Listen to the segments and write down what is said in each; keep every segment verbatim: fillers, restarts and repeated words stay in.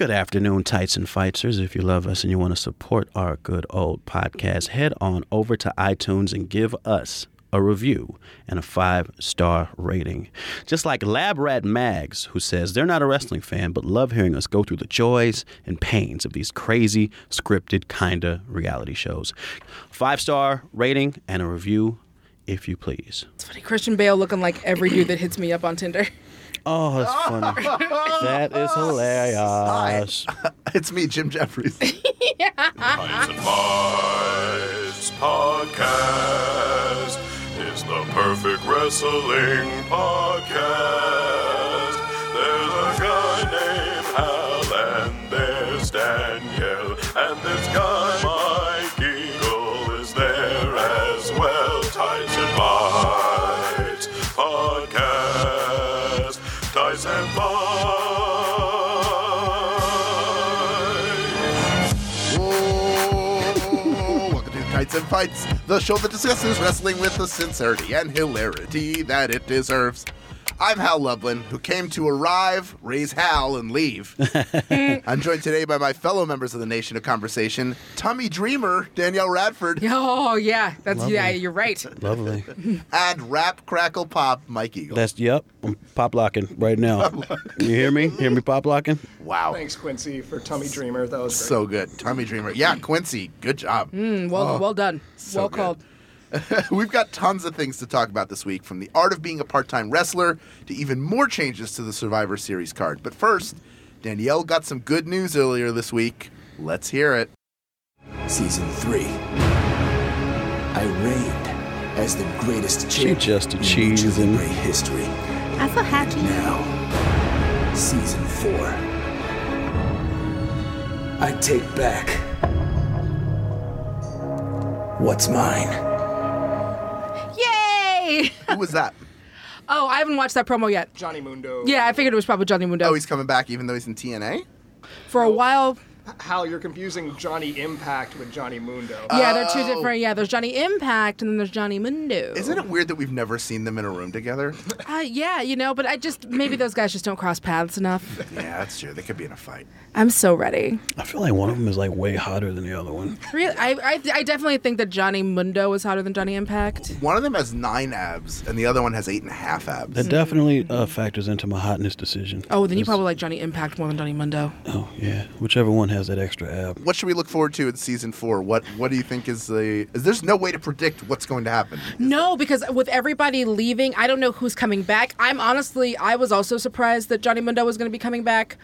Good afternoon, Tights and Fighters. If you love us and you want to support our good old podcast, head on over to iTunes and give us a review and a five-star rating. Just like Lab Rat Mags, who says they're not a wrestling fan but love hearing us go through the joys and pains of these crazy, scripted kind of reality shows. Five-star rating and a review, if you please. It's funny, Christian Bale looking like every dude that hits me up on Tinder. Oh, that's funny. That is hilarious. Hi. It's me, Jim Jeffries. Yeah. Tights and Fights Podcast is the perfect wrestling podcast. There's a guy named Hal, and there's Danielle, and this guy, Mike Eagle, is there as well. Tights and Fights Podcast. Whoa, welcome to Tights and Fights, the show that discusses wrestling with the sincerity and hilarity that it deserves. I'm Hal Lublin, who came to arrive, raise Hal, and leave. I'm joined today by my fellow members of the Nation of Conversation, Tummy Dreamer, Danielle Radford. Oh, yeah. That's Lovely. Yeah, you're right. Lovely. And Rap, Crackle, Pop, Mike Eagle. That's, yep. I'm pop-locking right now. Pop-lock. You hear me? Hear me pop-locking? Wow. Thanks, Quincy, for Tummy Dreamer. That was great. So good. Tummy Dreamer. Yeah, Quincy, good job. Mm, well, oh, well done. So well good. Called. We've got tons of things to talk about this week, from the art of being a part-time wrestler to even more changes to the Survivor Series card. But first, Danielle got some good news earlier this week. Let's hear it. Season three. I reigned as the greatest champion just in cheesing. History. I feel happy. Now, season four. I take back what's mine. Who was that? Oh, I haven't watched that promo yet. Johnny Mundo. Yeah, I figured it was probably Johnny Mundo. Oh, he's coming back even though he's in T N A? For a oh, while. Hal, you're confusing Johnny Impact with Johnny Mundo. Yeah, oh. They're two different. Yeah, there's Johnny Impact and then there's Johnny Mundo. Isn't it weird that we've never seen them in a room together? uh, yeah, you know, but I just, maybe those guys just don't cross paths enough. Yeah, that's true. They could be in a fight. I'm so ready. I feel like one of them is like way hotter than the other one. Really? I, I, I definitely think that Johnny Mundo is hotter than Johnny Impact. One of them has nine abs and the other one has eight and a half abs. That definitely uh, factors into my hotness decision. Oh, then you probably like Johnny Impact more than Johnny Mundo. Oh, yeah. Whichever one has that extra app. What should we look forward to in season four? What What do you think is the? Is, there's no way to predict what's going to happen. No, because with everybody leaving, I don't know who's coming back. I'm honestly, I was also surprised that Johnny Mundo was going to be coming back,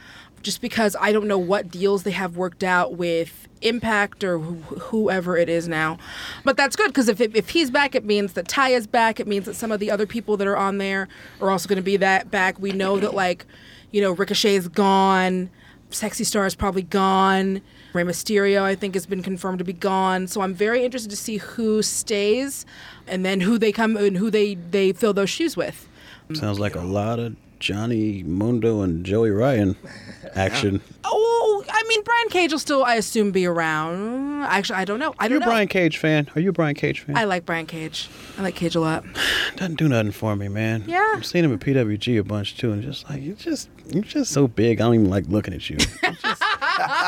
just because I don't know what deals they have worked out with Impact or wh- whoever it is now. But that's good, because if it, if he's back, it means that Taya's back. It means that some of the other people that are on there are also going to be that back. We know that, like, you know, Ricochet's gone. Sexy Star is probably gone. Rey Mysterio, I think, has been confirmed to be gone. So I'm very interested to see who stays and then who they come and who they, they fill those shoes with. Sounds like a lot of Johnny Mundo and Joey Ryan action. Yeah. Oh, I mean, Brian Cage will still, I assume, be around. Actually, I don't know. I don't You're know. You're a Brian Cage fan. Are you a Brian Cage fan? I like Brian Cage. I like Cage a lot. Doesn't do nothing for me, man. Yeah. I've seen him at P W G a bunch, too, and just like, you're just, you're just so big, I don't even like looking at you. Just,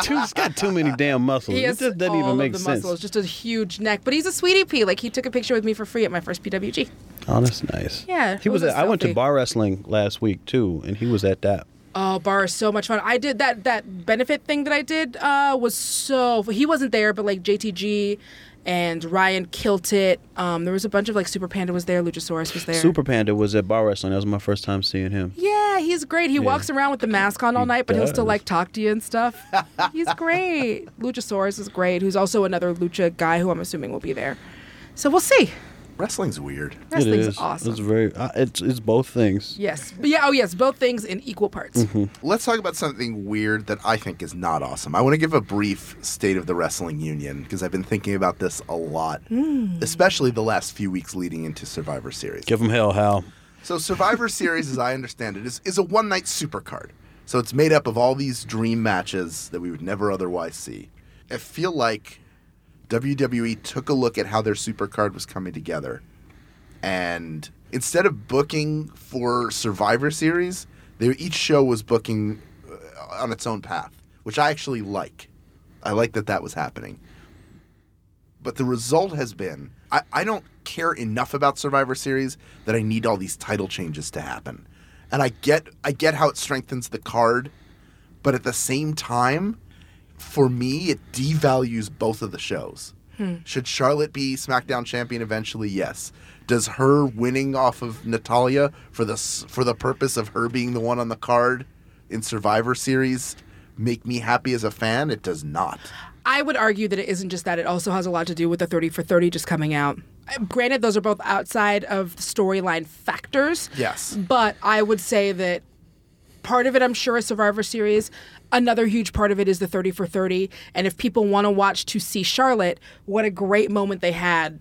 too, he's got too many damn muscles. He it just doesn't even make the sense. Muscles, just a huge neck. But he's a sweetie pea. Like, he took a picture with me for free at my first P W G. Oh, that's nice. Yeah. He was. was at, I went to bar wrestling last week, too, and he was at that. Oh, bar is so much fun. I did that, that benefit thing that I did uh, was so... He wasn't there, but, like, J T G and Ryan killed it. Um, there was a bunch of, like, Super Panda was there. Luchasaurus was there. Super Panda was at bar wrestling. That was my first time seeing him. Yeah, he's great. He yeah. walks around with the mask on all he night, but does. he'll still, like, talk to you and stuff. He's great. Luchasaurus is great, who's also another Lucha guy who I'm assuming will be there. So we'll see. Wrestling's weird. Wrestling's it is. awesome. It's very. Uh, it's it's both things. Yes. Yeah. Oh, yes. Both things in equal parts. Mm-hmm. Let's talk about something weird that I think is not awesome. I want to give a brief state of the wrestling union because I've been thinking about this a lot, mm. especially the last few weeks leading into Survivor Series. Give them hell, Hal. So Survivor Series, as I understand it, is is a one night supercard. So it's made up of all these dream matches that we would never otherwise see. I feel like W W E took a look at how their supercard was coming together, and instead of booking for Survivor Series, they, each show was booking on its own path, which I actually like. I like that that was happening. But the result has been, I, I don't care enough about Survivor Series that I need all these title changes to happen. And I get I get how it strengthens the card, but at the same time, for me, it devalues both of the shows. Hmm. Should Charlotte be SmackDown champion eventually? Yes. Does her winning off of Natalya for the, for the purpose of her being the one on the card in Survivor Series make me happy as a fan? It does not. I would argue that it isn't just that. It also has a lot to do with the thirty for thirty just coming out. Granted, those are both outside of storyline factors. Yes. But I would say that part of it, I'm sure, is Survivor Series. Another huge part of it is the thirty for thirty. And if people want to watch to see Charlotte, what a great moment they had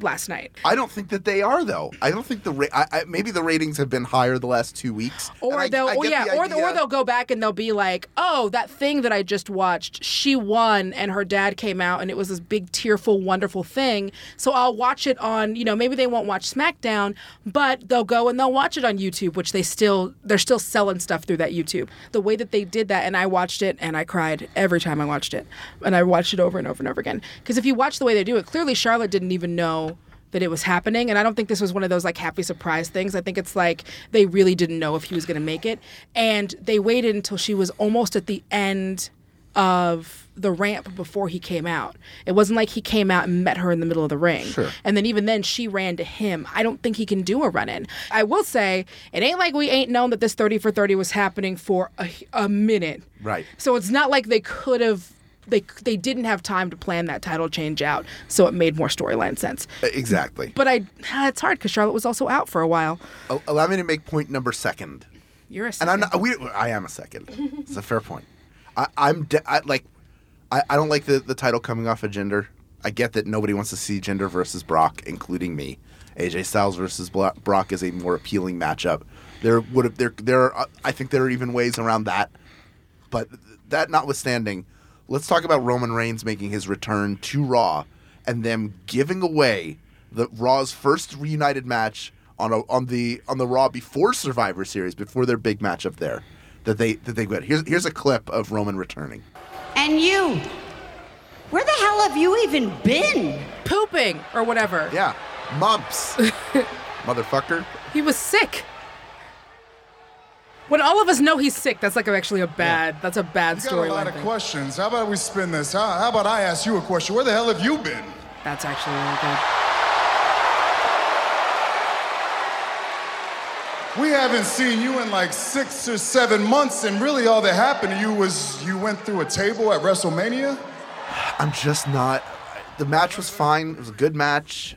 last night. I don't think that they are, though. I don't think the ra- I, I, maybe the ratings have been higher the last two weeks. Or I, they'll, I oh, yeah, the or, the, or they'll go back and they'll be like, oh, that thing that I just watched, she won, and her dad came out, and it was this big, tearful, wonderful thing. So I'll watch it on, you know, maybe they won't watch SmackDown, but they'll go and they'll watch it on YouTube, which they still they're still selling stuff through that YouTube. The way that they did that, and I watched it, and I cried every time I watched it, and I watched it over and over and over again. Because if you watch the way they do it, clearly Charlotte didn't even know that it was happening, and I don't think this was one of those like happy surprise things. I think it's like they really didn't know if he was going to make it, and they waited until she was almost at the end of the ramp before he came out. It wasn't like he came out and met her in the middle of the ring. Sure. And then even then, she ran to him. I don't think he can do a run-in. I will say, it ain't like we ain't known that this thirty for thirty was happening for a, a minute. Right. So it's not like they could have They they didn't have time to plan that title change out, so it made more storyline sense. Exactly. But I it's hard because Charlotte was also out for a while. Allow me to make point number second. You're a second. And I'm not, we, I am a second. It's a fair point. I, I'm de- I, like I, I don't like the, the title coming off of Jinder. I get that nobody wants to see Jinder versus Brock, including me. A J Styles versus Brock is a more appealing matchup. There would there there are, I think there are even ways around that. But that notwithstanding, let's talk about Roman Reigns making his return to Raw and them giving away the Raw's first reunited match on a, on the on the Raw before Survivor Series, before their big matchup there that they that they got. Here's here's a clip of Roman returning. And you, where the hell have you even been? Pooping or whatever. Yeah, mumps, motherfucker. He was sick. When all of us know he's sick, that's like actually a bad, yeah. that's a bad story. You got a lot of thing. Questions. How about we spin this? How, how about I ask you a question? Where the hell have you been? That's actually really good. We haven't seen you in like six or seven months, and really all that happened to you was you went through a table at WrestleMania? I'm just not. The match was fine. It was a good match.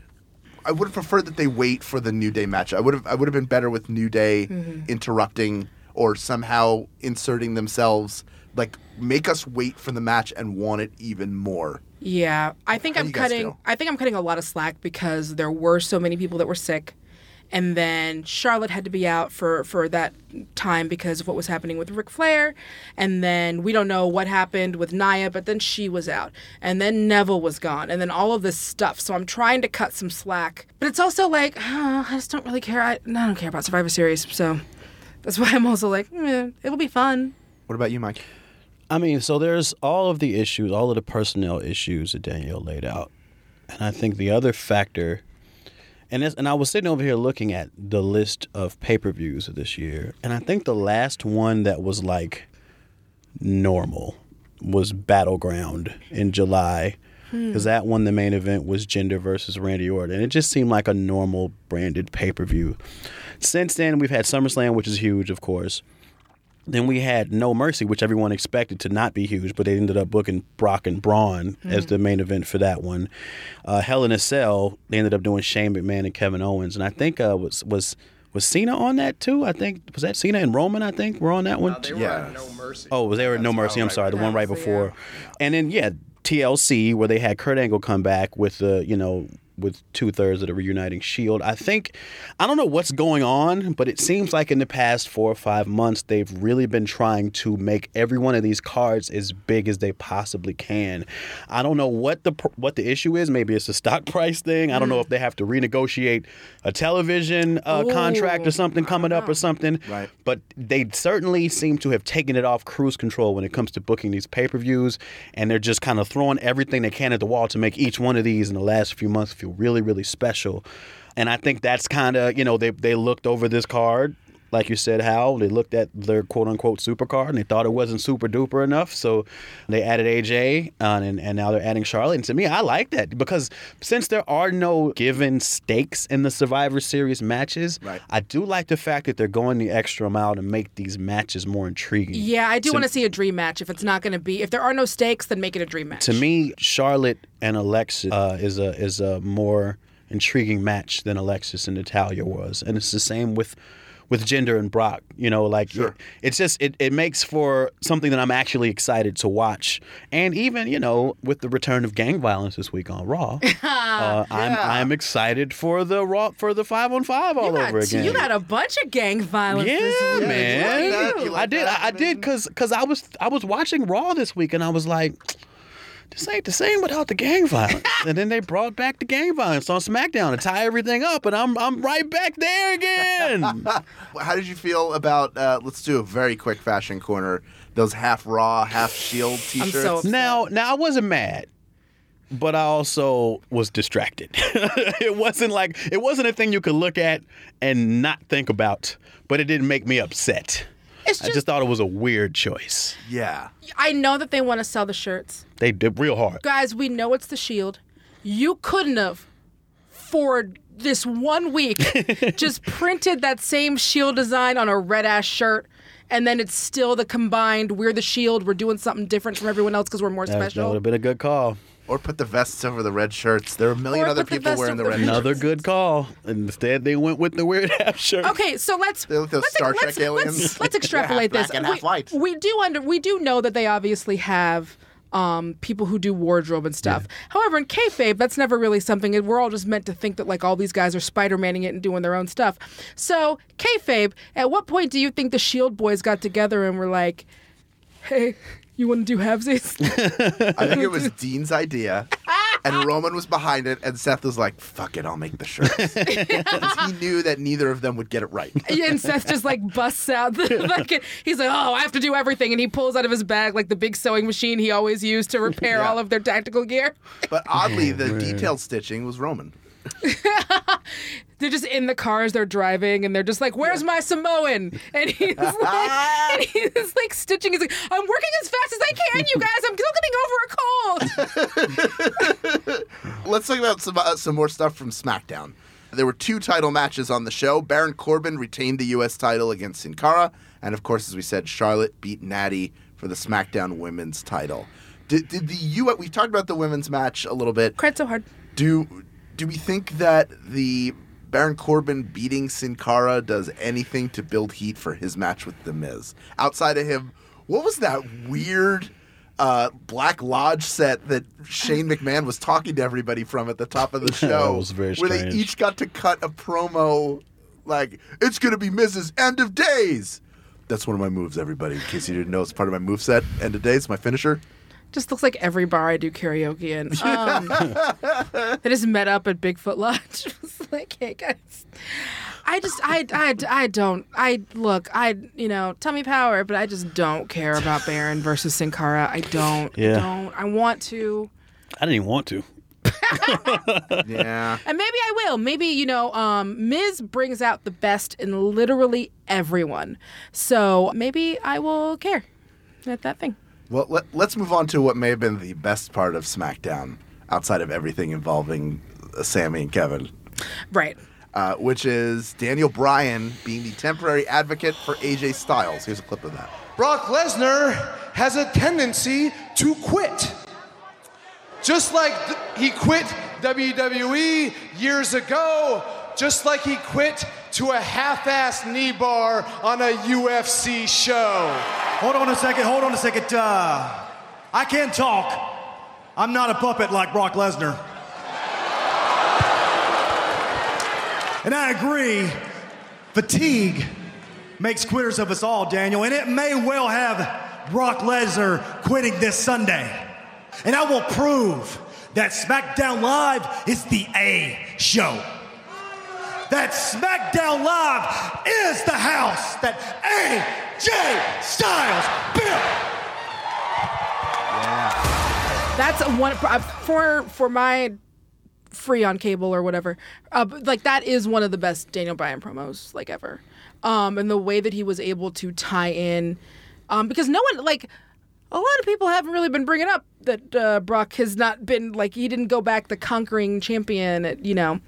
I would have preferred that they wait for the New Day match. I would have I would have been better with New Day mm-hmm. interrupting or somehow inserting themselves. Like, make us wait for the match and want it even more. Yeah, I think How I'm cutting. I think I'm cutting a lot of slack because there were so many people that were sick, and then Charlotte had to be out for, for that time because of what was happening with Ric Flair, and then we don't know what happened with Nia, but then she was out, and then Neville was gone, and then all of this stuff. So I'm trying to cut some slack, but it's also like oh, I just don't really care. I, I don't care about Survivor Series, so that's why I'm also like eh, it'll be fun. What about you, Mike? I mean, so there's all of the issues, all of the personnel issues that Danielle laid out, and I think the other factor. And this, and I was sitting over here looking at the list of pay-per-views of this year, and I think the last one that was like normal was Battleground in July, because hmm. that one, the main event was Jinder versus Randy Orton, and it just seemed like a normal branded pay-per-view. Since then, we've had SummerSlam, which is huge, of course. Then we had No Mercy, which everyone expected to not be huge, but they ended up booking Brock and Braun mm-hmm. as the main event for that one. Uh, Hell in a Cell, they ended up doing Shane McMahon and Kevin Owens. And I think uh, was was was Cena on that too? I think, was that Cena and Roman, I think, were on that one? No, they were yeah. on No Mercy. Oh, they were at No Mercy, I'm sorry, the one right before. And then, yeah, T L C, where they had Kurt Angle come back with, uh, you know, with two-thirds of the reuniting Shield. I think, I don't know what's going on, but it seems like in the past four or five months, they've really been trying to make every one of these cards as big as they possibly can. I don't know what the what the issue is. Maybe it's a stock price thing. I don't know if they have to renegotiate a television uh, contract or something coming up or something. Right. But they certainly seem to have taken it off cruise control when it comes to booking these pay-per-views, and they're just kind of throwing everything they can at the wall to make each one of these in the last few months feel really, really special. And I think that's kind of, you know, they they looked over this card, like you said, Hal. They looked at their quote-unquote super card, and they thought it wasn't super-duper enough, so they added A J, uh, and, and now they're adding Charlotte. And to me, I like that, because since there are no given stakes in the Survivor Series matches, right, I do like the fact that they're going the extra mile to make these matches more intriguing. Yeah, I do so, want to see a dream match. If it's not going to be, if there are no stakes, then make it a dream match. To me, Charlotte and Alexa uh, is a is a more intriguing match than Alexis and Natalya was, and it's the same with with Jinder and Brock, you know, like, sure. it, it's just, it, it makes for something that I'm actually excited to watch. And even, you know, with the return of gang violence this week on Raw, uh, yeah. I'm I'm excited for the Raw, for the five on five all got, over again. You got a bunch of gang violence yeah, this week. Man. You like that? You like I did, that, I, I did, because because I was, I was watching Raw this week, and I was like, this ain't the same without the gang violence. And then they brought back the gang violence on SmackDown to tie everything up, and I'm I'm right back there again. How did you feel about, uh, let's do a very quick fashion corner, those half Raw, half Shield t-shirts? I'm so upset. Now, now, I wasn't mad, but I also was distracted. It wasn't like, it wasn't a thing you could look at and not think about, but it didn't make me upset. Just, I just thought it was a weird choice. Yeah. I know that they want to sell the shirts. They did real hard. Guys, we know it's the Shield. You couldn't have, for this one week, just printed that same Shield design on a red-ass shirt, and then it's still the combined, we're the Shield, we're doing something different from everyone else because we're more that, special. That would have been a good call. Or put the vests over the red shirts. There are a million or other people wearing the, the red another shirts. Another good call. Instead, they went with the weird half shirt. Okay, so let's... They look like those Star Trek aliens. Let's, let's extrapolate this. And half white. We, we, do under, we do know that they obviously have... Um, people who do wardrobe and stuff. Yeah. However, in kayfabe, that's never really something. We're all just meant to think that like all these guys are Spider-Manning it and doing their own stuff. So, kayfabe, at what point do you think the Shield boys got together and were like, hey, you want to do halfsies? I think it was Dean's idea. And Roman was behind it, and Seth was like, fuck it, I'll make the shirts. Because he knew that neither of them would get it right. Yeah, and Seth just, like, busts out. The, like, he's like, oh, I have to do everything. And he pulls out of his bag, like, the big sewing machine he always used to repair yeah. all of their tactical gear. But oddly, the detail stitching was Roman. They're just in the cars they're driving, and they're just like, where's my Samoan? And he's like, and he's like stitching. He's like, I'm working as fast as I can, you guys. I'm still getting over a cold. Let's talk about some, uh, some more stuff from SmackDown. There were two title matches on the show. Baron Corbin retained the U S title against Sin Cara. And, of course, as we said, Charlotte beat Natty for the SmackDown women's title. Did, did the U S... We've talked about the women's match a little bit. Cried so hard. Do... Do we think that the Baron Corbin beating Sin Cara does anything to build heat for his match with The Miz? Outside of him, what was that weird uh, Black Lodge set that Shane McMahon was talking to everybody from at the top of the show? That was very strange. Where they each got to cut a promo like, it's going to be Miz's end of days. That's one of my moves, everybody. In case you didn't know, it's part of my moveset. End of days, my finisher. Just looks like every bar I do karaoke in. Um, I just met up at Bigfoot Lodge. I was like, hey, guys. I just, I, I, I don't, I, look, I, you know, tummy power, but I just don't care about Baron versus Sin Cara. I don't, yeah. I don't, I want to. I didn't even want to. Yeah. And maybe I will. Maybe, you know, um, Miz brings out the best in literally everyone. So maybe I will care at that thing. Well, let, let's move on to what may have been the best part of SmackDown, outside of everything involving uh, Sammy and Kevin. Right. Uh, which is Daniel Bryan being the temporary advocate for A J Styles. Here's a clip of that. Brock Lesnar has a tendency to quit. Just like th- he quit W W E years ago, just like he quit to a half-assed knee bar on a U F C show. Hold on a second, hold on a second. Uh, I can't talk. I'm not a puppet like Brock Lesnar. And I agree, fatigue makes quitters of us all, Daniel, and it may well have Brock Lesnar quitting this Sunday. And I will prove that SmackDown Live is the A show. That SmackDown Live is the house that A J Styles built. Yeah. That's one uh, for for my free on cable or whatever. Uh, like that is one of the best Daniel Bryan promos like ever. Um, and the way that he was able to tie in, um, because no one like. A lot of people haven't really been bringing up that uh, Brock has not been, like, he didn't go back the conquering champion, at, you know.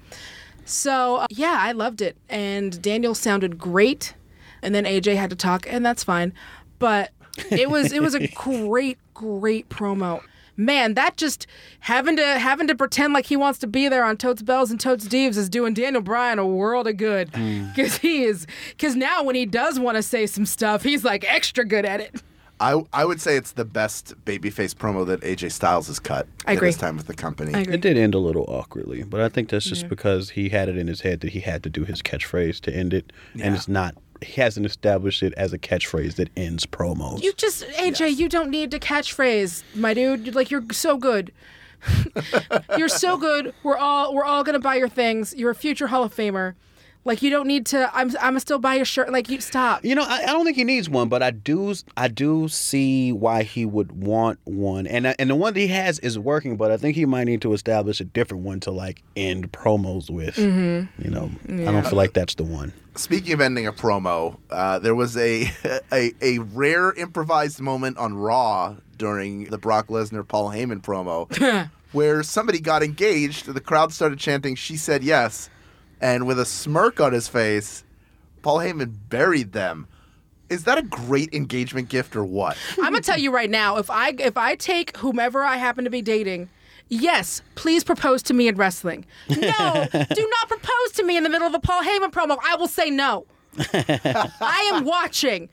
So, uh, yeah, I loved it. And Daniel sounded great, and then A J had to talk, and that's fine. But it was it was a great, great promo. Man, that just, having to having to pretend like he wants to be there on Totes Bells and Totes Deeves is doing Daniel Bryan a world of good. Because mm. he is, because now when he does want to say some stuff, he's, like, extra good at it. I, I would say it's the best babyface promo that A J Styles has cut I agree. in his time with the company. I agree. It did end a little awkwardly, but I think that's just yeah. because he had it in his head that he had to do his catchphrase to end it, yeah. and it's not. He hasn't established it as a catchphrase that ends promos. You just A J, yes. you don't need to catchphrase, my dude. Like you're so good, you're so good. We're all we're all gonna buy your things. You're a future Hall of Famer. Like, you don't need to, I'm I'm still buy a shirt. Like, you stop. You know, I, I don't think he needs one, but I do I do see why he would want one. And I, and the one that he has is working, but I think he might need to establish a different one to, like, end promos with. Mm-hmm. You know, yeah. I don't feel like that's the one. Speaking of ending a promo, uh, there was a, a a rare improvised moment on Raw during the Brock Lesnar Paul Heyman promo where somebody got engaged. The crowd started chanting, "She said yes." And with a smirk on his face, Paul Heyman buried them. Is that a great engagement gift or what? I'm going to tell you right now, if I if I take whomever I happen to be dating, yes, please propose to me in wrestling. No, do not propose to me in the middle of a Paul Heyman promo. I will say no. I am watching.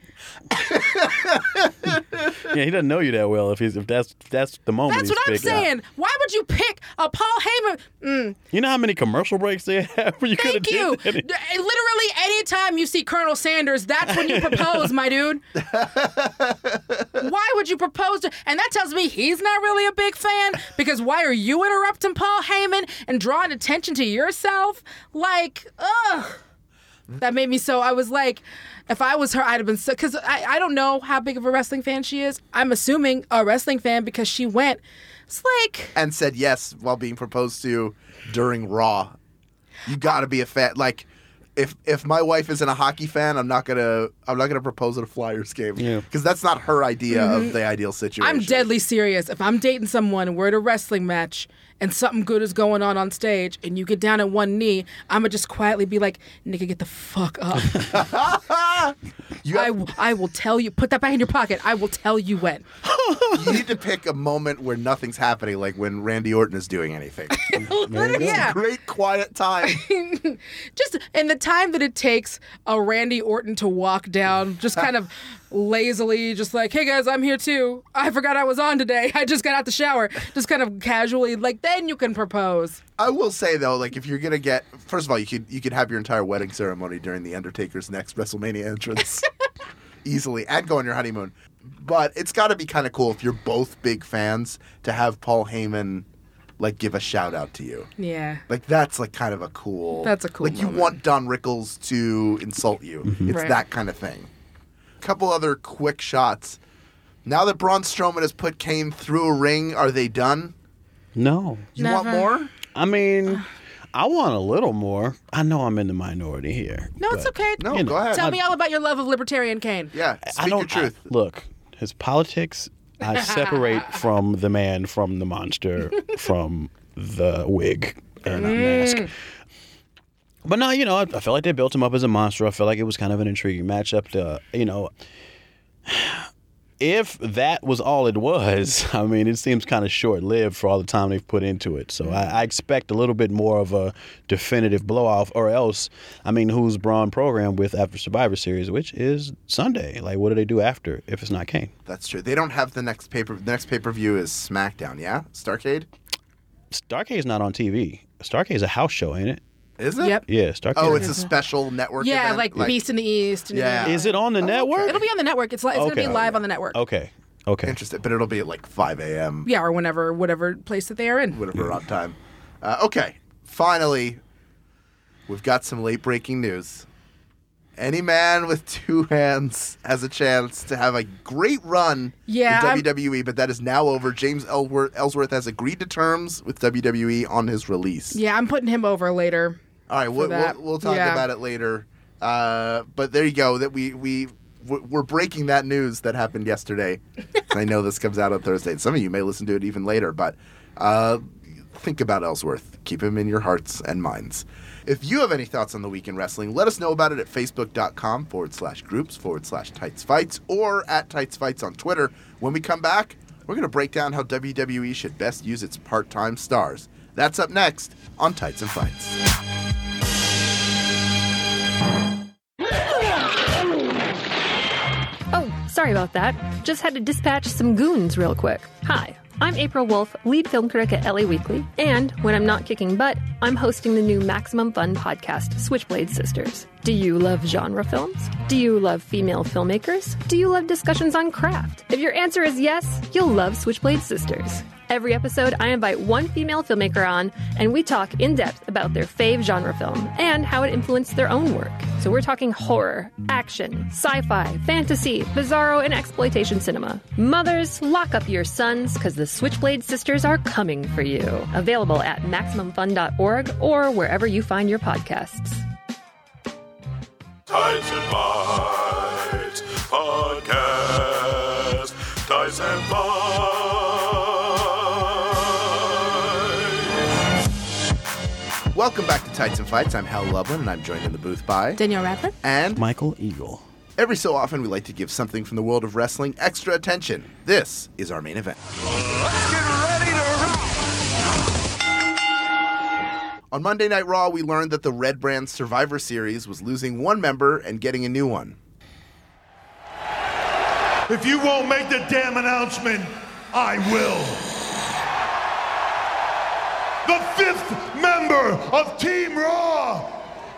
Yeah, he doesn't know you that well. If he's if that's if that's the moment. That's what I'm saying. Out. Why would you pick a Paul Heyman? Mm. You know how many commercial breaks they have? You Thank you. Did Literally, anytime you see Colonel Sanders, that's when you propose, my dude. Why would you propose to? And that tells me he's not really a big fan. Because why are you interrupting Paul Heyman and drawing attention to yourself? Like, ugh. That made me so, I was like, if I was her, I'd have been so, because I, I don't know how big of a wrestling fan she is. I'm assuming a wrestling fan because she went, it's like. And said yes while being proposed to during Raw. You gotta be a fan. Like, if if my wife isn't a hockey fan, I'm not gonna I'm not gonna propose at a Flyers game. Yeah. Because that's not her idea mm-hmm. of the ideal situation. I'm deadly serious. If I'm dating someone and we're at a wrestling match and something good is going on on stage, and you get down on one knee, I'm going to just quietly be like, nigga, get the fuck up. you have... I, w- I will tell you. Put that back in your pocket. I will tell you when. You need to pick a moment where nothing's happening, like when Randy Orton is doing anything. Yeah. Great quiet time. Just in the time that it takes a Randy Orton to walk down, just kind of lazily, just like, hey guys, I'm here too. I forgot I was on today. I just got out the shower. Just kind of casually, like, then you can propose. I will say though, like, if you're gonna get, first of all, you could you could have your entire wedding ceremony during the Undertaker's next WrestleMania entrance, easily, and go on your honeymoon. But it's got to be kind of cool if you're both big fans to have Paul Heyman, like, give a shout out to you. Yeah. Like that's like kind of a cool. That's a cool. Like moment. You want Don Rickles to insult you. Mm-hmm. It's right. That kind of thing. Couple other quick shots. Now that Braun Strowman has put Kane through a ring, are they done? No. You Never. want more? I mean, I want a little more. I know I'm in the minority here. No, but, it's okay. No, you know, go ahead. Tell me all about your love of libertarian Kane. Yeah, speak I don't, your truth. I, look, his politics, I separate from the man, from the monster, from the wig and mm. mask. But no, you know, I, I felt like they built him up as a monster. I felt like it was kind of an intriguing matchup to, you know, if that was all it was, I mean, it seems kind of short-lived for all the time they've put into it. So I, I expect a little bit more of a definitive blow-off, or else, I mean, who's Braun programmed with after Survivor Series, which is Sunday? Like, what do they do after if it's not Kane? That's true. They don't have the next paper. The next pay-per-view is SmackDown, yeah? Starcade? Starcade's not on T V. Starcade's a house show, ain't it? Is it? Yep. Yeah, Star Kid. Oh, it's a special network yeah, event? Yeah, like, like Beast in the East. And yeah. Is it on the oh, network? Okay. It'll be on the network. It's, li- it's okay. going to be live oh, yeah. on the network. Okay. Okay. Interesting. But it'll be at like five a.m. Yeah, or whenever, whatever place that they are in. Whatever odd time. Uh, okay. Finally, we've got some late breaking news. Any man with two hands has a chance to have a great run yeah, in W W E, I'm... but that is now over. James Ellsworth has agreed to terms with W W E on his release. Yeah, I'm putting him over later. All right, we'll, we'll, we'll talk yeah. about it later. Uh, but there you go. That we we we're breaking that news that happened yesterday. I know this comes out on Thursday. Some of you may listen to it even later, but uh, think about Ellsworth. Keep him in your hearts and minds. If you have any thoughts on the week in wrestling, let us know about it at facebook.com forward slash groups forward slash tights fights or at tights fights on Twitter. When we come back, we're going to break down how W W E should best use its part-time stars. That's up next on Tights and Fights. Oh, sorry about that. Just had to dispatch some goons real quick. Hi, I'm April Wolf, lead film critic at L A Weekly, and when I'm not kicking butt, I'm hosting the new Maximum Fun podcast, Switchblade Sisters. Do you love genre films? Do you love female filmmakers? Do you love discussions on craft? If your answer is yes, you'll love Switchblade Sisters. Every episode, I invite one female filmmaker on, and we talk in depth about their fave genre film and how it influenced their own work. So we're talking horror, action, sci-fi, fantasy, bizarro, and exploitation cinema. Mothers, lock up your sons, because the Switchblade Sisters are coming for you. Available at Maximum Fun dot org or wherever you find your podcasts. Tights and Bites Podcast. Tights and Bites. Welcome back to Tights and Fights. I'm Hal Lublin, and I'm joined in the booth by Danielle Radford and Michael Eagle. Every so often, we like to give something from the world of wrestling extra attention. This is our main event. Let's get ready to rock! On Monday Night Raw, we learned that the Red Brand Survivor Series was losing one member and getting a new one. If you won't make the damn announcement, I will. The fifth member of Team Raw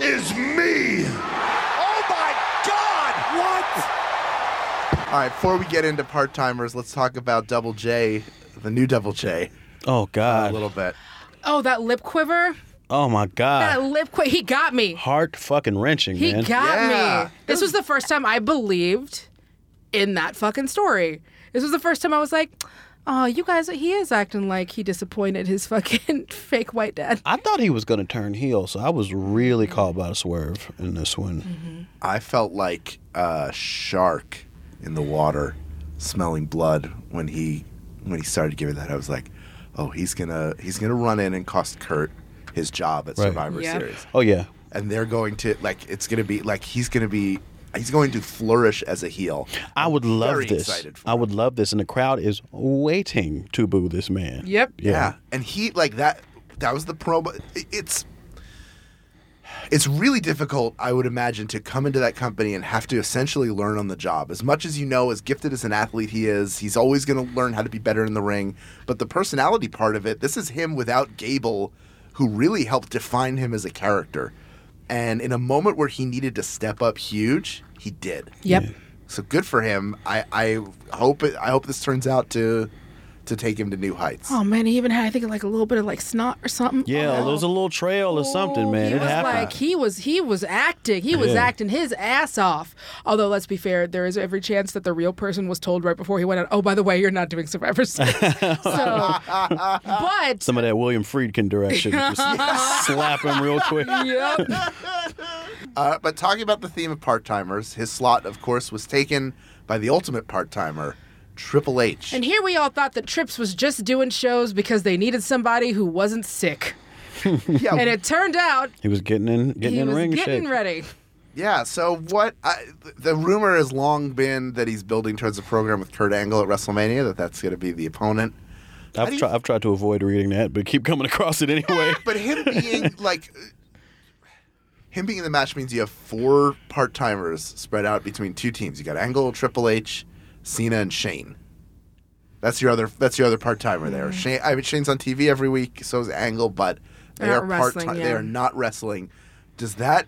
is me. Oh, my God. What? All right, before we get into part-timers, let's talk about Double J, the new Double J. Oh, God. A little bit. Oh, that lip quiver. Oh, my God. That lip quiver. He got me. Heart fucking wrenching, he man. He got yeah. me. This was the first time I believed in that fucking story. This was the first time I was like... Oh, you guys, he is acting like he disappointed his fucking fake white dad. I thought he was going to turn heel, so I was really caught by a swerve in this one. Mm-hmm. I felt like a shark in the water smelling blood when he when he started giving that. I was like, oh, he's going to he's gonna run in and cost Kurt his job at right. Survivor yeah. Series. Oh, yeah. And they're going to, like, it's going to be, like, he's going to be. He's going to flourish as a heel. I would I'm love this. I would love this, and the crowd is waiting to boo this man. Yep. Yeah. yeah. And he like that. That was the promo. It's it's really difficult, I would imagine, to come into that company and have to essentially learn on the job. As much as you know, as gifted as an athlete he is, he's always going to learn how to be better in the ring. But the personality part of it, this is him without Gable, who really helped define him as a character. And in a moment where he needed to step up huge, he did. Yep. Yeah. So good for him. I, I hope it, I hope this turns out to to take him to new heights. Oh man, he even had I think like a little bit of like snot or something. Yeah, oh. there was a little trail or something, man. He it was happened. Like he was he was acting. He was yeah. acting his ass off. Although let's be fair, there is every chance that the real person was told right before he went out, oh, by the way, you're not doing Survivor Series. So, but some of that William Friedkin direction just slap him real quick. Yep. uh, but talking about the theme of part-timers, his slot, of course, was taken by the ultimate part-timer, Triple H. And here we all thought that Trips was just doing shows because they needed somebody who wasn't sick. yeah. And it turned out... He was getting in getting in ring shape. He was getting ready. Yeah, so what... I, the rumor has long been that he's building towards a program with Kurt Angle at WrestleMania, that that's going to be the opponent. I've, try, I've tried to avoid reading that, but keep coming across it anyway. But him being, like... Him being in the match means you have four part-timers spread out between two teams. You got Angle, Triple H... Cena and Shane. That's your other. That's your other part timer there. Shane. I mean, Shane's on T V every week. So is Angle, but They are part-time. Yeah. They are not wrestling. Does that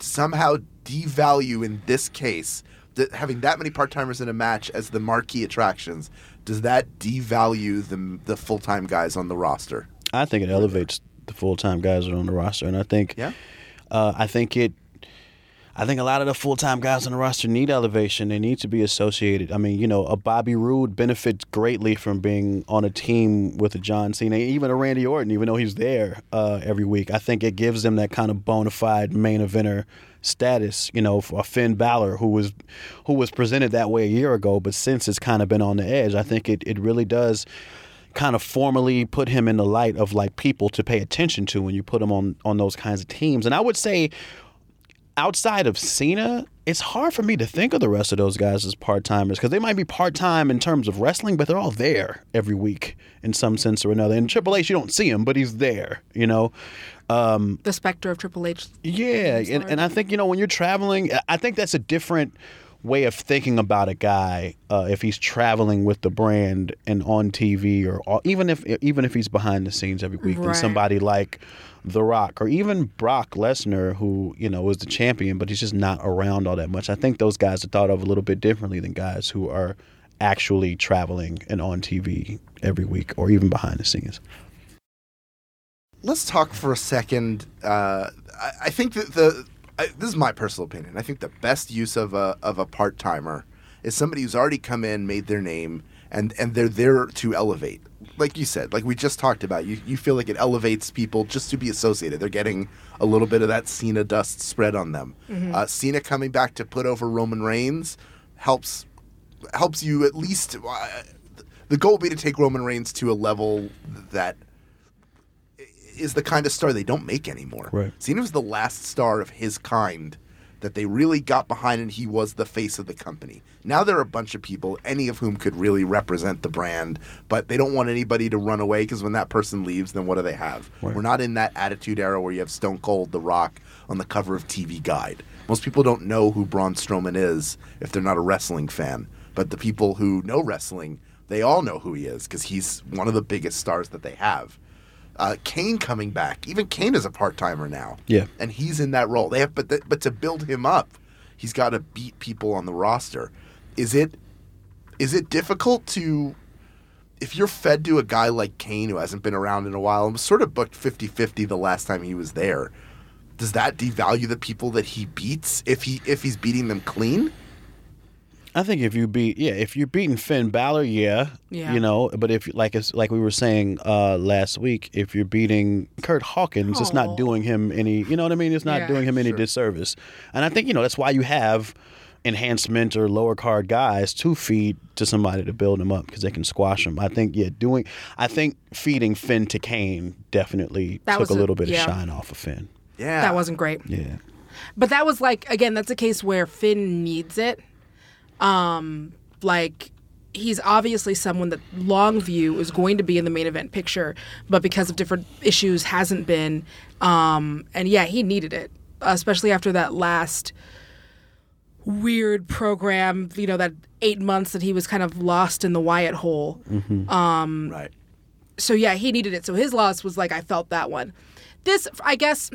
somehow devalue, in this case, that having that many part-timers in a match as the marquee attractions, does that devalue the, the full-time guys on the roster? I think it elevates the full-time guys that are on the roster, and I think, yeah. uh, I think it. I think a lot of the full-time guys on the roster need elevation. They need to be associated. I mean, you know, a Bobby Roode benefits greatly from being on a team with a John Cena, even a Randy Orton, even though he's there uh, every week. I think it gives them that kind of bona fide main eventer status, you know, for Finn Balor, who was who was presented that way a year ago, but since it's kind of been on the edge. I think it, it really does kind of formally put him in the light of, like, people to pay attention to when you put him on, on those kinds of teams. And I would say, outside of Cena, it's hard for me to think of the rest of those guys as part-timers, because they might be part-time in terms of wrestling, but they're all there every week in some sense or another. And Triple H, you don't see him, but he's there, you know. Um, the specter of Triple H. Yeah, and, and I think, you know, when you're traveling, I think that's a different way of thinking about a guy uh, if he's traveling with the brand and on T V, or, or even if even if he's behind the scenes every week, right. Then somebody like The Rock or even Brock Lesnar, who, you know, is the champion, but he's just not around all that much. I think those guys are thought of a little bit differently than guys who are actually traveling and on T V every week or even behind the scenes. Let's talk for a second. Uh, I, I think that the I, this is my personal opinion. I think the best use of a of a part-timer is somebody who's already come in, made their name, and, and they're there to elevate. Like you said, like we just talked about, you, you feel like it elevates people just to be associated. They're getting a little bit of that Cena dust spread on them. Mm-hmm. Uh, Cena coming back to put over Roman Reigns helps helps you at least. Uh, the goal would be to take Roman Reigns to a level that is the kind of star they don't make anymore. Right. Cena was the last star of his kind that they really got behind, and he was the face of the company. Now there are a bunch of people, any of whom could really represent the brand, but they don't want anybody to run away, because when that person leaves, then what do they have? Right. We're not in that Attitude Era where you have Stone Cold, The Rock, on the cover of T V Guide. Most people don't know who Braun Strowman is if they're not a wrestling fan, but the people who know wrestling, they all know who he is, because he's one of the biggest stars that they have. Uh, Kane coming back. Even Kane is a part-timer now. Yeah. And he's in that role. They have, but, the, but to build him up, he's got to beat people on the roster. Is it is it difficult to, if you're fed to a guy like Kane who hasn't been around in a while and was sort of booked fifty-fifty the last time he was there, does that devalue the people that he beats if he if he's beating them clean? I think if you beat, yeah, if you're beating Finn Balor, yeah, yeah. you know, but if, like it's, like we were saying uh, last week, if you're beating Curt Hawkins, Aww. It's not doing him any, you know what I mean? It's not yeah, doing him any sure. disservice. And I think, you know, that's why you have enhancement or lower card guys to feed to somebody to build them up, because they can squash them. I think, yeah, doing, I think feeding Finn to Kane definitely that took a little a, bit yeah. of shine off of Finn. Yeah. That wasn't great. Yeah. But that was like, again, that's a case where Finn needs it. Um, like, he's obviously someone that long view is going to be in the main event picture, but because of different issues hasn't been. Um, and yeah, he needed it, especially after that last weird program, you know, that eight months that he was kind of lost in the Wyatt hole. Mm-hmm. Um, right. So yeah, he needed it. So his loss was like, I felt that one. This, I guess...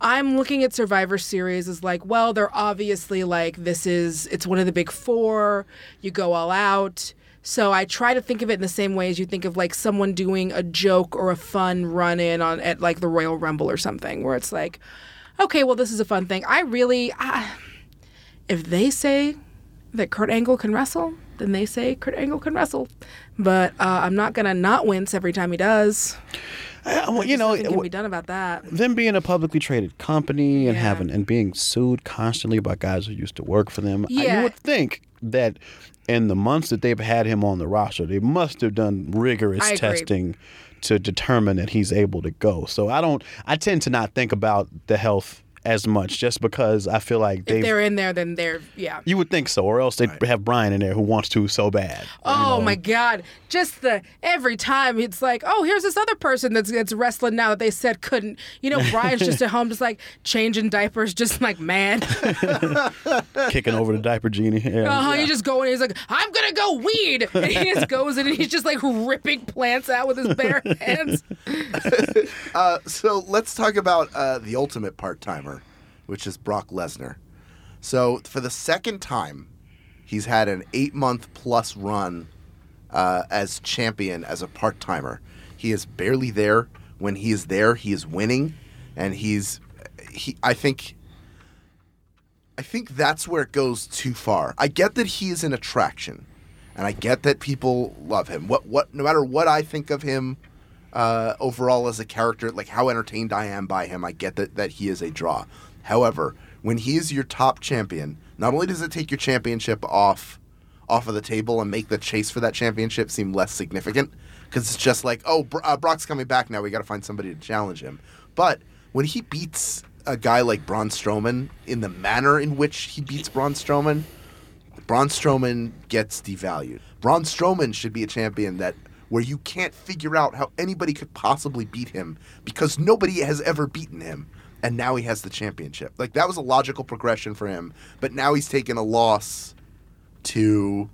I'm looking at Survivor Series as like, well, they're obviously like, this is, it's one of the big four, you go all out. So I try to think of it in the same way as you think of like someone doing a joke or a fun run-in on at like the Royal Rumble or something, where it's like, okay, well, this is a fun thing. I really, I, if they say that Kurt Angle can wrestle, then they say Kurt Angle can wrestle. But uh, I'm not going to not wince every time he does. Uh, well, you know, it can be done about that. Them being a publicly traded company and yeah. having and being sued constantly by guys who used to work for them. Yeah. I, you would think that in the months that they've had him on the roster, they must have done rigorous testing to determine that he's able to go. So I don't. I tend to not think about the health as much, just because I feel like they they're in there, then they're yeah. You would think so, or else they would right. have Brian in there who wants to so bad. Oh you know? my God! Just the every time it's like, oh, here's this other person that's that's wrestling now that they said couldn't. You know, Brian's just at home, just like changing diapers, just like mad, kicking over the diaper genie. Yeah. Uh huh. Yeah. He just going. He's like, I'm gonna go weed, and he just goes in and he's just like ripping plants out with his bare hands. uh, so let's talk about uh, the ultimate part-timer, which is Brock Lesnar. So for the second time, he's had an eight-month-plus run uh, as champion as a part-timer. He is barely there. When he is there, he is winning, and he's. He, I think. I think that's where it goes too far. I get that he is an attraction, and I get that people love him. What? What? No matter what I think of him. Uh, overall as a character, like how entertained I am by him, I get that, that he is a draw. However, when he is your top champion, not only does it take your championship off off of the table and make the chase for that championship seem less significant, because it's just like, oh, Bro- uh, Brock's coming back now, we got to find somebody to challenge him. But when he beats a guy like Braun Strowman, in the manner in which he beats Braun Strowman, Braun Strowman gets devalued. Braun Strowman should be a champion that where you can't figure out how anybody could possibly beat him because nobody has ever beaten him, and now he has the championship. Like, that was a logical progression for him, but now he's taken a loss to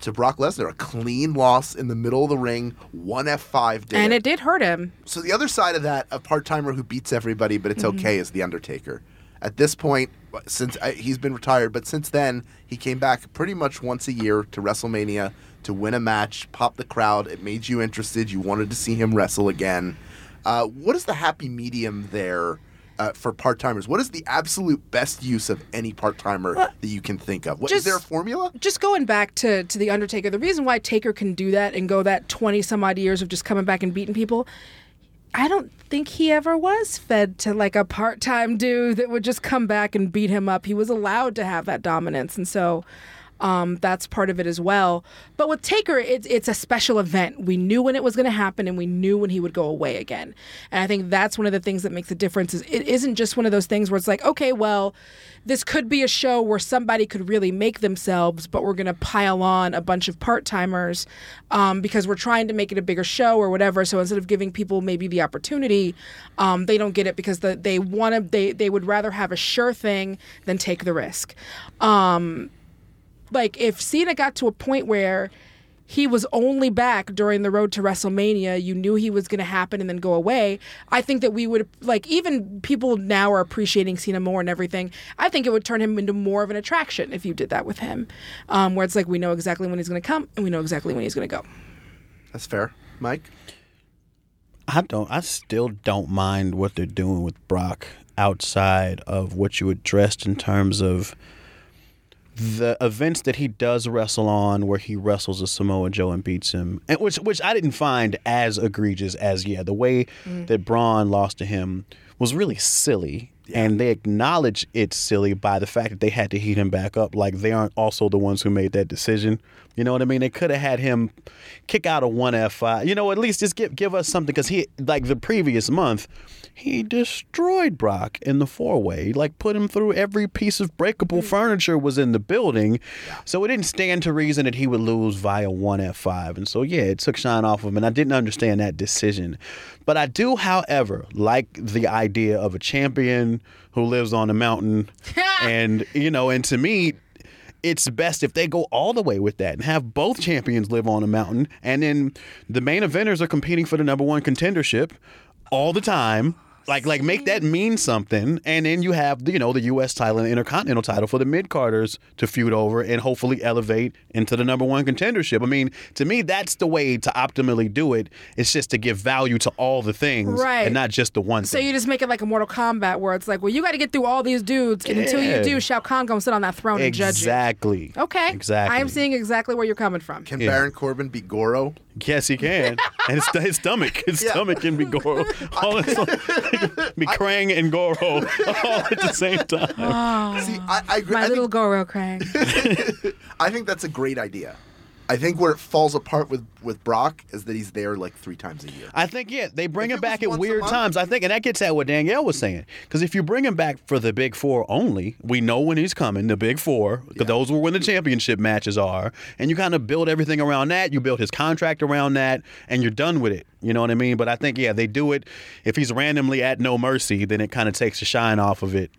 to Brock Lesnar, a clean loss in the middle of the ring, one F five did. And it did hurt him. So the other side of that, a part-timer who beats everybody but it's mm-hmm. okay, is The Undertaker. At this point, since I, he's been retired, but since then, he came back pretty much once a year to WrestleMania to win a match, pop the crowd. It made you interested. You wanted to see him wrestle again. Uh, what is the happy medium there uh, for part-timers? What is the absolute best use of any part-timer well, that you can think of? What, just, is there a formula? Just going back to, to The Undertaker, the reason why Taker can do that and go that twenty-some-odd years of just coming back and beating people, I don't think he ever was fed to like a part-time dude that would just come back and beat him up. He was allowed to have that dominance, and so um, that's part of it as well. But with Taker, it's it's a special event. We knew when it was going to happen, and we knew when he would go away again. And I think that's one of the things that makes a difference. Is it isn't just one of those things where it's like, okay, well, this could be a show where somebody could really make themselves, but we're going to pile on a bunch of part-timers um, because we're trying to make it a bigger show or whatever. So instead of giving people maybe the opportunity, um, they don't get it because the, they want to. They they would rather have a sure thing than take the risk. Um, Like, if Cena got to a point where he was only back during the road to WrestleMania, you knew he was going to happen and then go away, I think that we would, like, even people now are appreciating Cena more and everything. I think it would turn him into more of an attraction if you did that with him, um, where it's like we know exactly when he's going to come and we know exactly when he's going to go. That's fair. Mike? I don't. I still don't mind what they're doing with Brock outside of what you addressed in terms of the events that he does wrestle on, where he wrestles a Samoa Joe and beats him, and which which I didn't find as egregious as, yeah, the way mm. that Braun lost to him was really silly. Yeah. And they acknowledge it's silly by the fact that they had to heat him back up. Like, they aren't also the ones who made that decision. You know what I mean? They could have had him kick out a one F five. You know, at least just give give us something. Because he, like the previous month, he destroyed Brock in the four-way. Like, put him through every piece of breakable furniture was in the building. So it didn't stand to reason that he would lose via one F five. And so, yeah, it took shine off of him. And I didn't understand that decision. But I do, however, like the idea of a champion who lives on a mountain, and you know, and to me, it's best if they go all the way with that and have both champions live on a mountain, and then the main eventers are competing for the number one contendership all the time. Like, like make that mean something, and then you have, you know, the U S title and the Intercontinental title for the mid-carders to feud over and hopefully elevate into the number one contendership. I mean, to me, that's the way to optimally do it. It's just to give value to all the things, right, and not just the one so thing. So you just make it like a Mortal Kombat where it's like, well, you got to get through all these dudes, and yeah. until you do, Shao Kahn gonna sit on that throne exactly. and judge you. Okay. Exactly. I am seeing exactly where you're coming from. Can yeah. Baron Corbin be Goro? Yes, he can. And his, his stomach. His yeah. stomach can be Goro. All his be Krang I, and Goro all at the same time. Oh, See, I, I, my I little think, Goro Krang. I think that's a great idea. I think where it falls apart with, with Brock is that he's there like three times a year. I think, yeah, they bring if him back at weird times. I think, and that gets at what Danielle was saying. Because if you bring him back for the Big Four only, we know when he's coming, the Big Four, because yeah. those were when the championship matches are. And you kind of build everything around that. You build his contract around that, and you're done with it. You know what I mean? But I think, yeah, they do it. If he's randomly at No Mercy, then it kind of takes the shine off of it.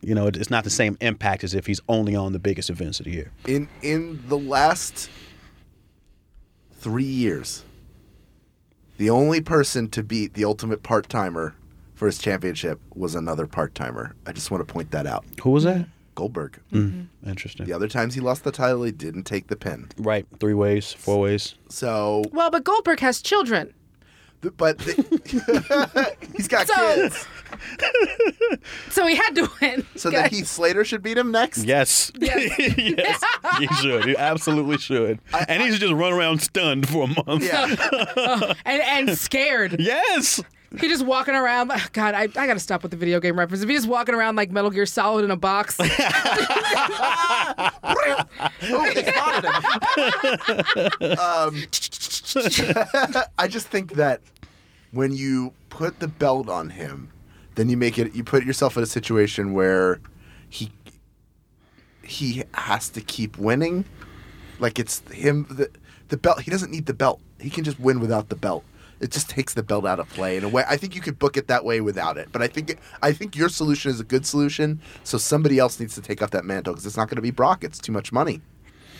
You know, it's not the same impact as if he's only on the biggest events of the year. In in the last... Three years. The only person to beat the ultimate part-timer for his championship was another part-timer. I just want to point that out. Who was that? Goldberg. Mm-hmm. Interesting. The other times he lost the title, he didn't take the pin. Right. Three ways, four ways. So. Well, but Goldberg has children. But the, he's got so, kids. So he had to win. So guys. That Heath Slater should beat him next? Yes. Yes. Yes. He should. He absolutely should. I, and I, he should just run around stunned for a month. Yeah. uh, and, and scared. Yes. He's just walking around. Like, God, I, I got to stop with the video game reference. If he's just walking around like Metal Gear Solid in a box. Oh, it's hot. Um I just think that when you put the belt on him, then you make it. You put yourself in a situation where he he has to keep winning. Like it's him. The, the belt. He doesn't need the belt. He can just win without the belt. It just takes the belt out of play in a way. I think you could book it that way without it. But I think it, I think your solution is a good solution. So somebody else needs to take off that mantle because it's not going to be Brock. It's too much money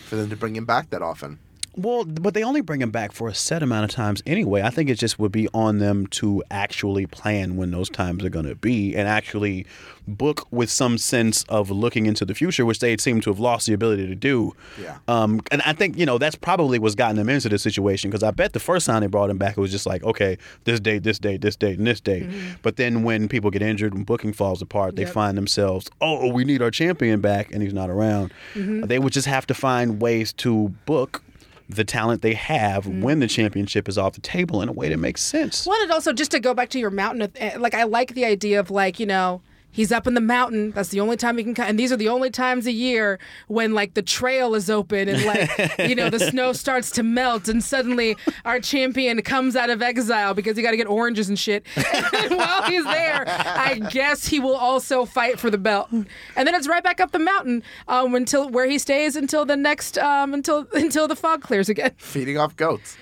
for them to bring him back that often. Well, but they only bring him back for a set amount of times anyway. I think it just would be on them to actually plan when those times are going to be and actually book with some sense of looking into the future, which they seem to have lost the ability to do. Yeah. Um, and I think, you know, that's probably what's gotten them into this situation because I bet the first time they brought him back, it was just like, okay, this date, this date, this date, and this date. Mm-hmm. But then when people get injured and booking falls apart, they yep. find themselves, oh, we need our champion back, and he's not around. Mm-hmm. They would just have to find ways to book the talent they have mm-hmm. when the championship is off the table in a way that makes sense. Well, and also just to go back to your mountain, of, like I like the idea of like, you know, he's up in the mountain. That's the only time he can come. And these are the only times a year when like the trail is open and like, you know, the snow starts to melt and suddenly our champion comes out of exile because he got to get oranges and shit. And then while he's there, I guess he will also fight for the belt. And then it's right back up the mountain um, until where he stays until the next, um, until, until the fog clears again. Feeding off goats.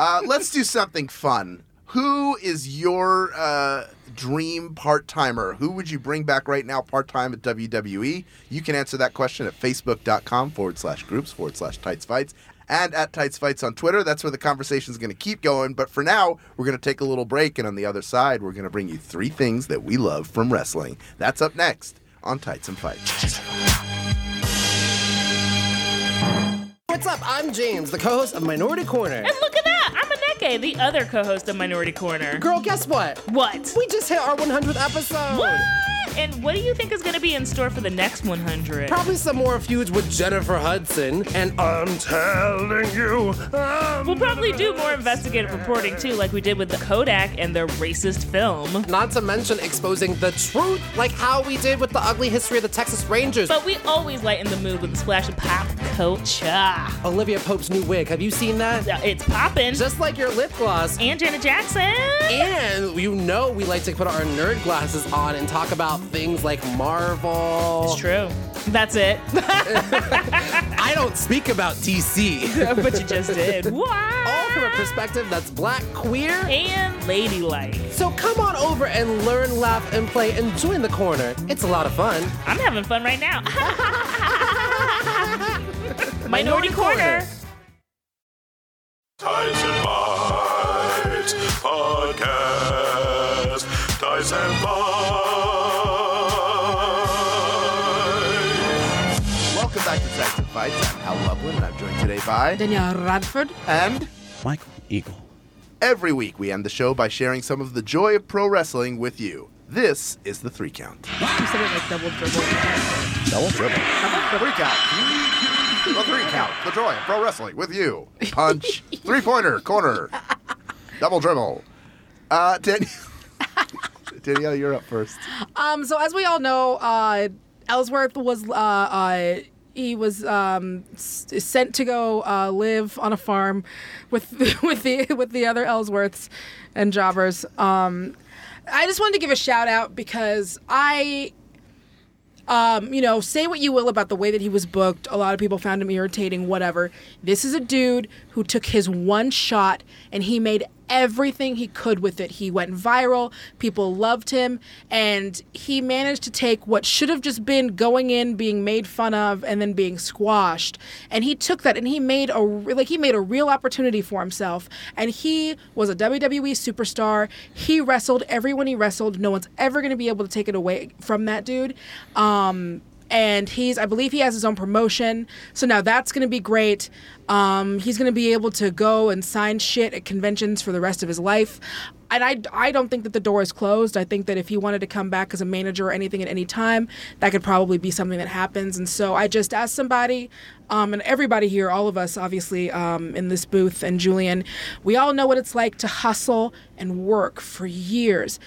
Uh, let's do something fun. Who is your uh, dream part-timer? Who would you bring back right now part-time at W W E? You can answer that question at facebook.com forward slash groups forward slash tights fights and at tights fights on Twitter. That's where the conversation is going to keep going. But for now, we're going to take a little break. And on the other side, we're going to bring you three things that we love from wrestling. That's up next on Tights and Fights. What's up? I'm James, the co-host of Minority Corner. And look at that! I'm Aneke, the other co-host of Minority Corner. Girl, guess what? What? We just hit our one hundredth episode. What? And what do you think is going to be in store for the next one hundred? Probably some more feuds with Jennifer Hudson. And I'm telling you, I'm we'll probably do more investigative reporting, too, like we did with the Kodak and their racist film. Not to mention exposing the truth, like how we did with the ugly history of the Texas Rangers. But we always lighten the mood with a splash of pop culture. Olivia Pope's new wig. Have you seen that? It's popping. Just like your lip gloss. And Janet Jackson. And you know we like to put our nerd glasses on and talk about things like Marvel. It's true. That's it. I don't speak about D C. But you just did. What? All from a perspective that's black, queer, and ladylike. So come on over and learn, laugh, and play, and join the corner. It's a lot of fun. I'm having fun right now. Minority, Minority Corner. Tights and Bites Podcast. Tights and Bites. Welcome back to Tights and Fights. I'm Hal Lublin, and I'm joined today by Danielle Radford and Mike Eagle. Every week, we end the show by sharing some of the joy of pro wrestling with you. This is the three count. You said it like double dribble. Double dribble. Double three count. The three count. The joy of pro wrestling with you. Punch. Three pointer. Corner. Double dribble. Uh, Dan- Danielle, you're up first. Um. So as we all know, uh, Ellsworth was uh. uh he was um, sent to go uh, live on a farm with with the with the other Ellsworths and jobbers. Um, I just wanted to give a shout out because I, um, you know, say what you will about the way that he was booked. A lot of people found him irritating, whatever. This is a dude who took his one shot and he made everything he could with it. He went viral. People loved him. And he managed to take what should have just been going in, being made fun of, and then being squashed. And he took that and he made a, like, he made a real opportunity for himself. And he was a W W E superstar. He wrestled everyone he wrestled. No one's ever going to be able to take it away from that dude. Um, and he's, I believe he has his own promotion. So now that's going to be great. Um, he's going to be able to go and sign shit at conventions for the rest of his life. And I, I don't think that the door is closed. I think that if he wanted to come back as a manager or anything at any time, that could probably be something that happens. And so I just asked somebody, um, and everybody here, all of us, obviously, um, in this booth, and Julian, we all know what it's like to hustle and work for years,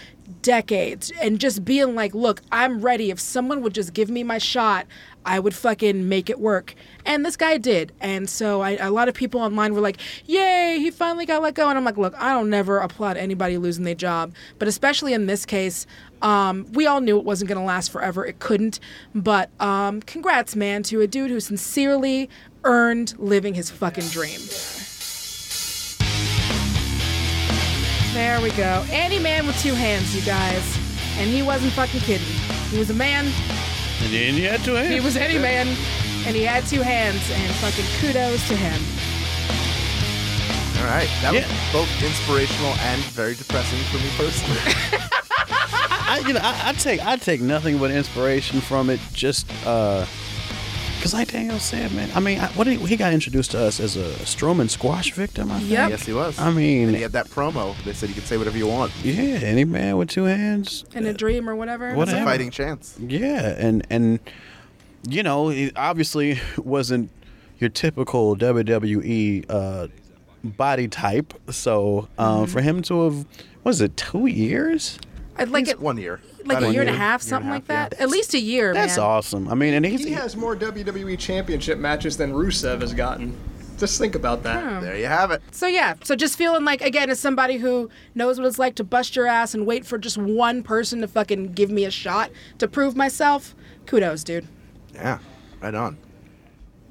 decades, and just being like, look, I'm ready. If someone would just give me my shot, I would fucking make it work. And this guy did. And so I, a lot of people online were like, yay, he finally got let go. And I'm like, look, I don't never applaud anybody losing their job. But especially in this case, um, we all knew it wasn't going to last forever. It couldn't. But um, congrats, man, to a dude who sincerely earned living his fucking dream. There we go. Any man with two hands, you guys. And he wasn't fucking kidding. He was a man. And he had two hands. He was any man, and he had two hands, and fucking kudos to him. All right. That yeah. was both inspirational and very depressing for me personally. I, you know, I, I take I take nothing but inspiration from it, just because, uh, like Daniel said, man, I mean, I, what he, he got introduced to us as a Strowman squash victim, I think. Yep. Yes, he was. I mean. And he had that promo. They said he could say whatever you want. Yeah, any man with two hands. And a dream or whatever. What's a fighting chance. Yeah, and, and you know, he obviously wasn't your typical W W E uh, body type. So um, mm-hmm. for him to have, what is it, two years? I'd like it one year. Like a year and a half, something like that. At least a year, man. That's awesome. I mean, and he's, he has more W W E championship matches than Rusev has gotten. Just think about that. Oh. There you have it. So, yeah. So, just feeling like, again, as somebody who knows what it's like to bust your ass and wait for just one person to fucking give me a shot to prove myself, kudos, dude. Yeah. Right on.